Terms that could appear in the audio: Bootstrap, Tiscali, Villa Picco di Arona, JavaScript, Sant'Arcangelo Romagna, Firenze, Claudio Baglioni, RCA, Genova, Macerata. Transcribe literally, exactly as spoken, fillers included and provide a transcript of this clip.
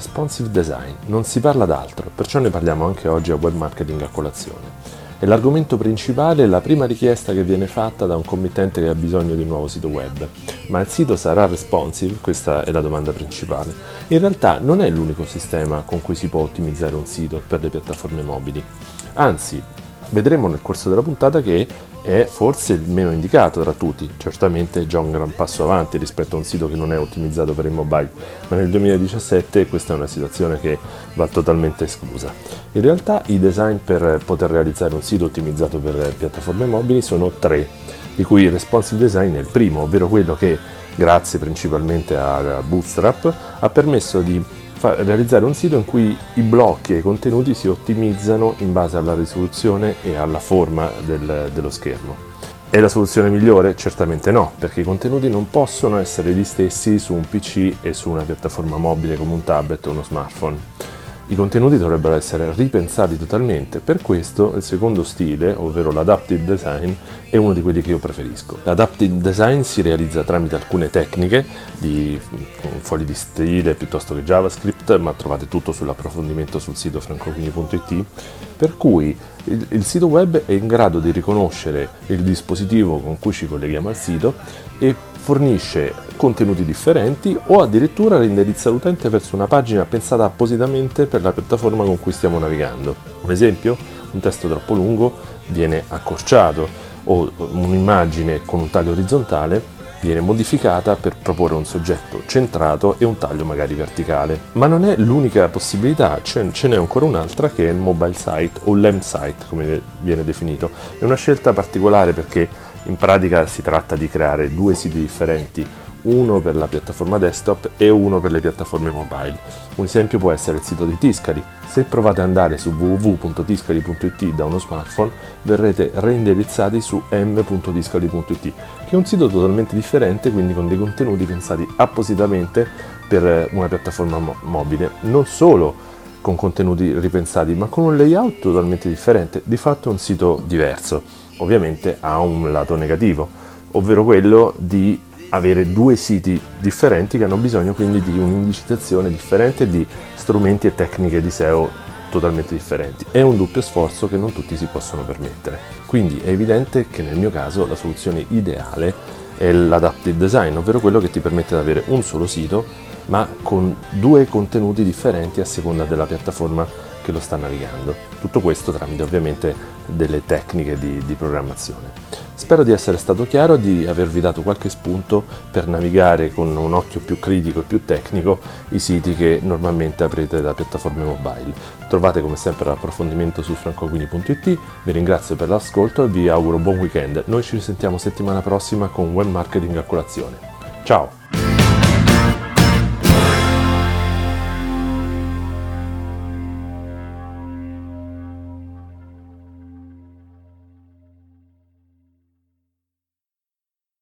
responsive design, non si parla d'altro, perciò ne parliamo anche oggi a Web Marketing a colazione. E l'argomento principale è la prima richiesta che viene fatta da un committente che ha bisogno di un nuovo sito web. Ma il sito sarà responsive? Questa è la domanda principale. In realtà non è l'unico sistema con cui si può ottimizzare un sito per le piattaforme mobili. Anzi, vedremo nel corso della puntata che è forse il meno indicato tra tutti. Certamente è già un gran passo avanti rispetto a un sito che non è ottimizzato per il mobile, ma nel duemiladiciassette questa è una situazione che va totalmente esclusa. In realtà i design per poter realizzare un sito ottimizzato per piattaforme mobili sono tre, di cui il responsive design è il primo, ovvero quello che, grazie principalmente a Bootstrap, ha permesso di realizzare un sito in cui i blocchi e i contenuti si ottimizzano in base alla risoluzione e alla forma del, dello schermo. È la soluzione migliore? Certamente no, perché i contenuti non possono essere gli stessi su un P C e su una piattaforma mobile come un tablet o uno smartphone. I contenuti dovrebbero essere ripensati totalmente, per questo il secondo stile, ovvero l'adaptive design, è uno di quelli che io preferisco. L'adaptive design si realizza tramite alcune tecniche di fogli di stile piuttosto che JavaScript, ma trovate tutto sull'approfondimento sul sito francoquini punto it, per cui il, il sito web è in grado di riconoscere il dispositivo con cui ci colleghiamo al sito e fornisce contenuti differenti o addirittura l'indirizza l'utente verso una pagina pensata appositamente per la piattaforma con cui stiamo navigando. Un esempio, un testo troppo lungo viene accorciato o un'immagine con un taglio orizzontale viene modificata per proporre un soggetto centrato e un taglio magari verticale. Ma non è l'unica possibilità, ce n'è ancora un'altra che è il mobile site o l'E M site come viene definito. È una scelta particolare perché in pratica si tratta di creare due siti differenti, uno per la piattaforma desktop e uno per le piattaforme mobile. Un esempio può essere il sito di Tiscali. Se provate ad andare su w w w punto tiscali punto it da uno smartphone, verrete reindirizzati su m punto tiscali punto it, che è un sito totalmente differente, quindi con dei contenuti pensati appositamente per una piattaforma mo- mobile. Non solo con contenuti ripensati, ma con un layout totalmente differente, di fatto è un sito diverso. Ovviamente ha un lato negativo, ovvero quello di avere due siti differenti che hanno bisogno quindi di un'indicizzazione differente, di strumenti e tecniche di S E O totalmente differenti. È un doppio sforzo che non tutti si possono permettere. Quindi è evidente che nel mio caso la soluzione ideale è l'adaptive design, ovvero quello che ti permette di avere un solo sito ma con due contenuti differenti a seconda della piattaforma che lo sta navigando. Tutto questo tramite ovviamente delle tecniche di, di programmazione. Spero di essere stato chiaro, di avervi dato qualche spunto per navigare con un occhio più critico e più tecnico i siti che normalmente aprite da piattaforme mobile. Trovate come sempre l'approfondimento su francoquini punto it, vi ringrazio per l'ascolto e vi auguro buon weekend. Noi ci risentiamo settimana prossima con Web Marketing a colazione. Ciao!